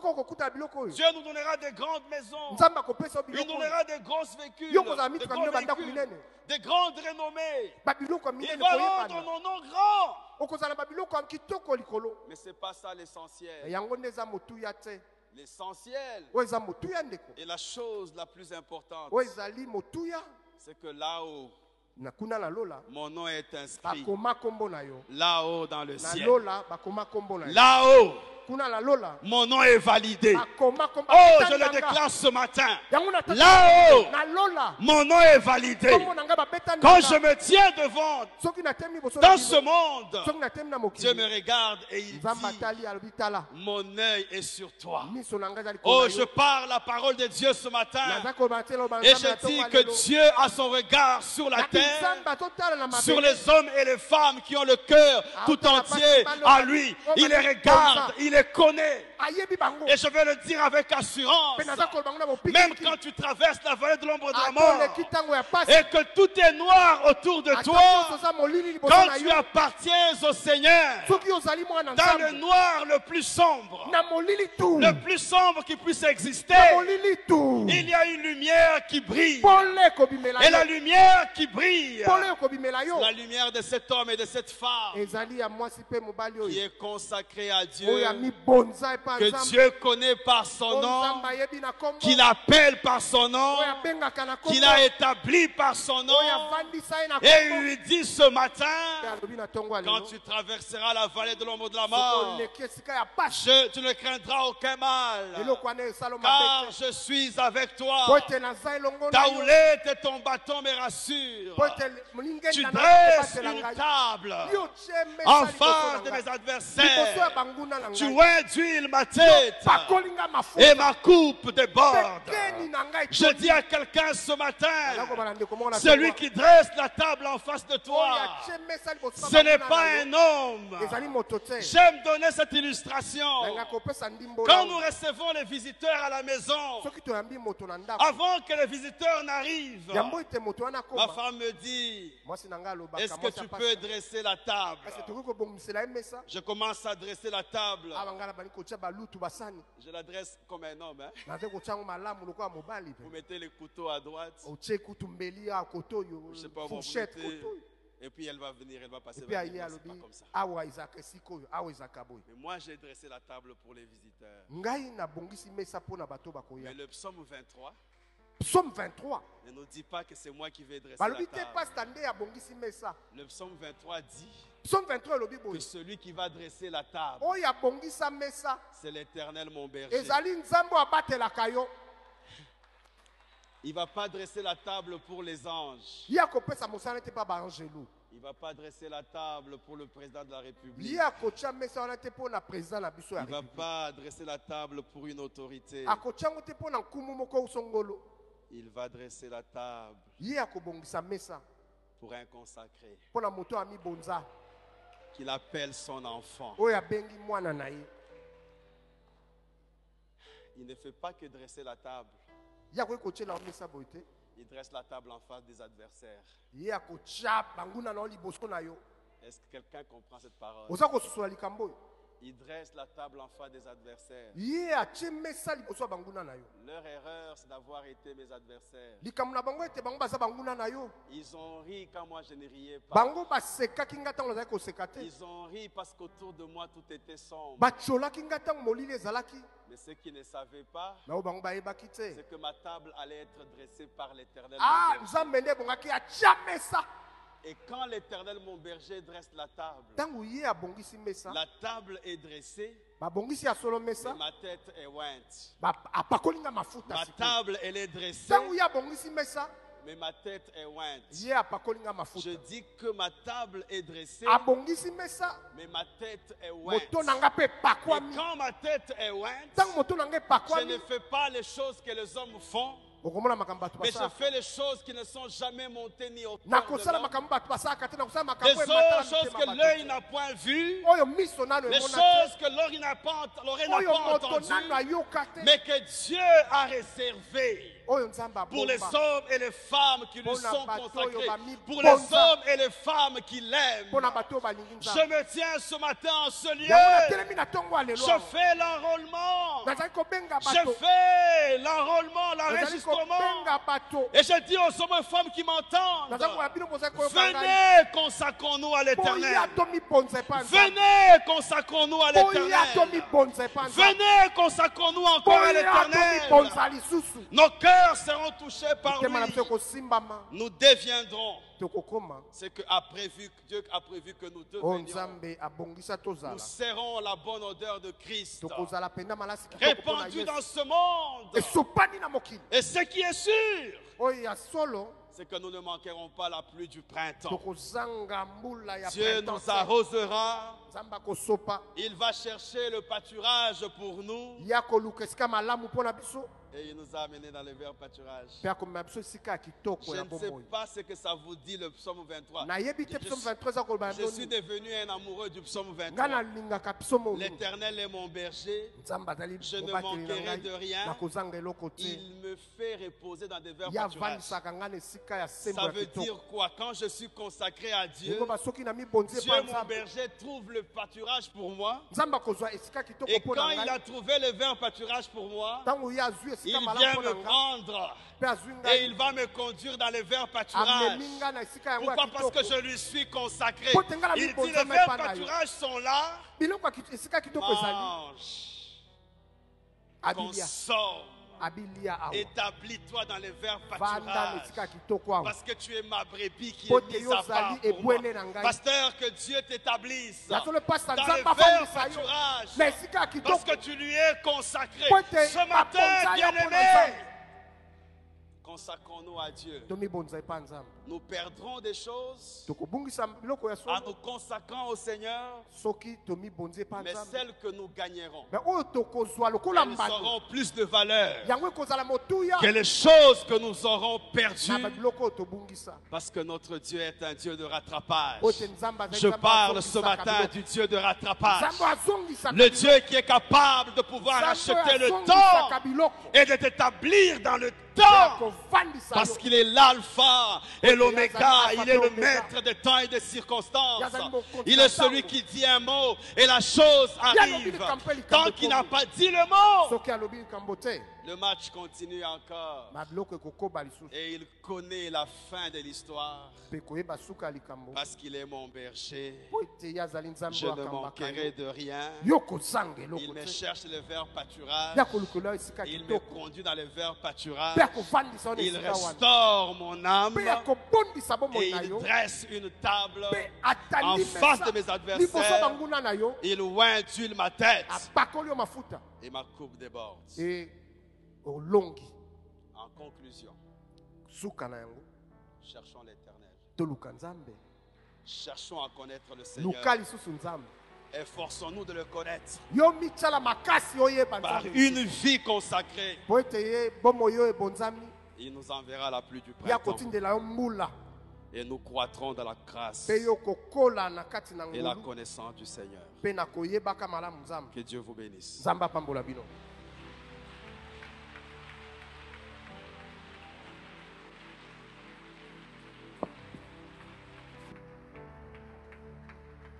nous donnera des grandes maisons. Il nous donnera des grosses véhicules, des grands véhicules, des grandes renommées. Il va rendre nos noms grands. Mais ce n'est pas ça l'essentiel. L'essentiel et la chose la plus importante, c'est que là-haut, Mon nom est inscrit là-haut dans le ciel. Là-haut, mon nom est validé. Oh, je le déclare ce matin. Là-haut, mon nom est validé. Quand je me tiens devant, dans ce monde, Dieu me regarde et il dit, mon œil est sur toi. Oh, je parle la parole de Dieu ce matin. Et je dis que Dieu a son regard sur la terre, sur les hommes et les femmes qui ont le cœur tout entier à lui. Il les regarde, il les connaît. Et je veux le dire avec assurance, même quand tu traverses la vallée de l'ombre de la mort et que tout est noir autour de toi, quand tu appartiens au Seigneur, dans le noir le plus sombre, le plus sombre qui puisse exister, il y a une lumière qui brille. Et la lumière qui brille, la lumière de cet homme et de cette femme qui est consacrée à Dieu, que Dieu connaît par son nom, qu'il appelle par son nom, qu'il a établi par son nom. Et il lui dit ce matin, quand tu traverseras la vallée de l'ombre de la mort, je, tu ne craindras aucun mal, car je suis avec toi. Ta houlette et ton bâton me rassurent. Tu dresses une table en face de mes adversaires. Tu oins d'huile ma tête et ma coupe déborde. Je dis à quelqu'un ce matin, celui qui dresse la table en face de toi, ce n'est pas un homme. J'aime donner cette illustration. Quand nous recevons les visiteurs à la maison, avant que les visiteurs n'arrivent, ma femme me dit, est-ce que tu peux dresser la table? Je commence à dresser la table. Je l'adresse comme un homme. Hein? Vous mettez le couteau à droite. Je ne sais pas où vous mettez. Et puis elle va venir, elle va passer par là. C'est pas comme ça. Mais moi j'ai dressé la table pour les visiteurs. Mais le psaume vingt-trois. Psaume vingt-trois. Ne nous dis pas que c'est moi qui vais dresser la table. Le psaume vingt-trois dit que celui qui va dresser la table, c'est l'Éternel mon berger. Il ne va pas dresser la table pour les anges. Il ne va pas dresser la table pour le président de la République. Il ne va pas dresser la table pour une autorité. Il va dresser la table pour un consacré, qu'il appelle son enfant. Il ne fait pas que dresser la table. Il dresse la table en face des adversaires. Est-ce que quelqu'un comprend cette parole? Il dresse la table en face des adversaires. Leur erreur, c'est d'avoir été mes adversaires. Ils ont ri quand moi je ne riais pas. Ils ont ri parce qu'autour de moi tout était sombre. Mais ceux qui ne savaient pas, c'est que ma table allait être dressée par l'Éternel. Ah, nous amenons à jamais ça. Et quand l'Éternel, mon berger, dresse la table, la table est dressée, ma tête est ointe. Ma table, elle est dressée, mais ma tête est ointe. Je dis que ma table est dressée, mais ma tête est ointe. Et quand ma tête est ointe, je ne fais pas les choses que les hommes font, mais je fais les choses qui ne sont jamais montées ni au cœur de l'homme. Les choses que l'œil n'a point vues, les choses que l'oreille n'a pas entendues, mais que Dieu a réservées pour les hommes et les femmes qui lui sont consacrés, pour les hommes et les femmes qui l'aiment. Je me tiens ce matin en ce lieu. Je fais l'enrôlement. Je fais l'enrôlement, l'enregistrement. Et je dis aux hommes et femmes qui m'entendent, venez, consacrons-nous à l'Éternel. Venez, consacrons-nous à l'Éternel. Venez, consacrons-nous encore à l'Éternel. Nos cœurs cœurs seront touchés par lui, nous deviendrons ce que a prévu, Dieu a prévu que nous devenions. Nous serons la bonne odeur de Christ, répandue dans ce monde. Et ce qui est sûr, c'est que nous ne manquerons pas la pluie du printemps. Dieu nous arrosera. Il va chercher le pâturage pour nous. Et il nous a amenés dans le vert pâturage. Je ne sais pas ce que ça vous dit le psaume vingt-trois. Je, je, je suis devenu un amoureux du psaume vingt-trois. L'Éternel est mon berger. Je ne manquerai de rien. Il me fait reposer dans des verts pâturages. Ça veut dire quoi? Quand je suis consacré à Dieu, Dieu mon berger trouve le pâturage pour moi. Et quand il a trouvé le vert pâturage pour moi, il vient me prendre et il va me conduire dans les verts pâturages. Pourquoi? Parce que je lui suis consacré. Il dit les verts pâturages sont là. Mange, consomme, établis-toi dans les verts pâturages, parce que tu es ma brebis qui est mise à part pour moi. Pasteur, que Dieu t'établisse dans les verts pâturages, parce que tu lui es consacré. Ce matin, bien-aimé, consacrons-nous à Dieu. Nous perdrons des choses en nous consacrant au Seigneur, mais celles que nous gagnerons, elles auront plus de valeur que les choses que nous aurons perdues, parce que notre Dieu est un Dieu de rattrapage. Je parle ce matin du Dieu de rattrapage, le Dieu qui est capable de pouvoir racheter le temps et de t'établir dans le temps, parce qu'il est l'alpha et l'oméga, il est le maître des temps et des circonstances. Il est celui qui dit un mot et la chose arrive. Tant qu'il n'a pas dit le mot, le match continue encore. Et il connaît la fin de l'histoire, parce qu'il est mon berger. Je ne manquerai de rien. Il me cherche le vert pâturage. Il me conduit dans le vert pâturage. Il restaure mon âme. Et il dresse une table en face de mes adversaires. Il oint ma tête et ma coupe déborde. En conclusion, cherchons l'Éternel. Cherchons à connaître le Seigneur. Efforçons-nous de le connaître par une vie consacrée. Il nous enverra la pluie du printemps et nous croîtrons dans la grâce et la connaissance du Seigneur. Que Dieu vous bénisse.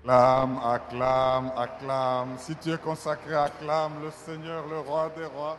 Acclame, acclame, acclame. Si tu es consacré, acclame le Seigneur, le roi des rois.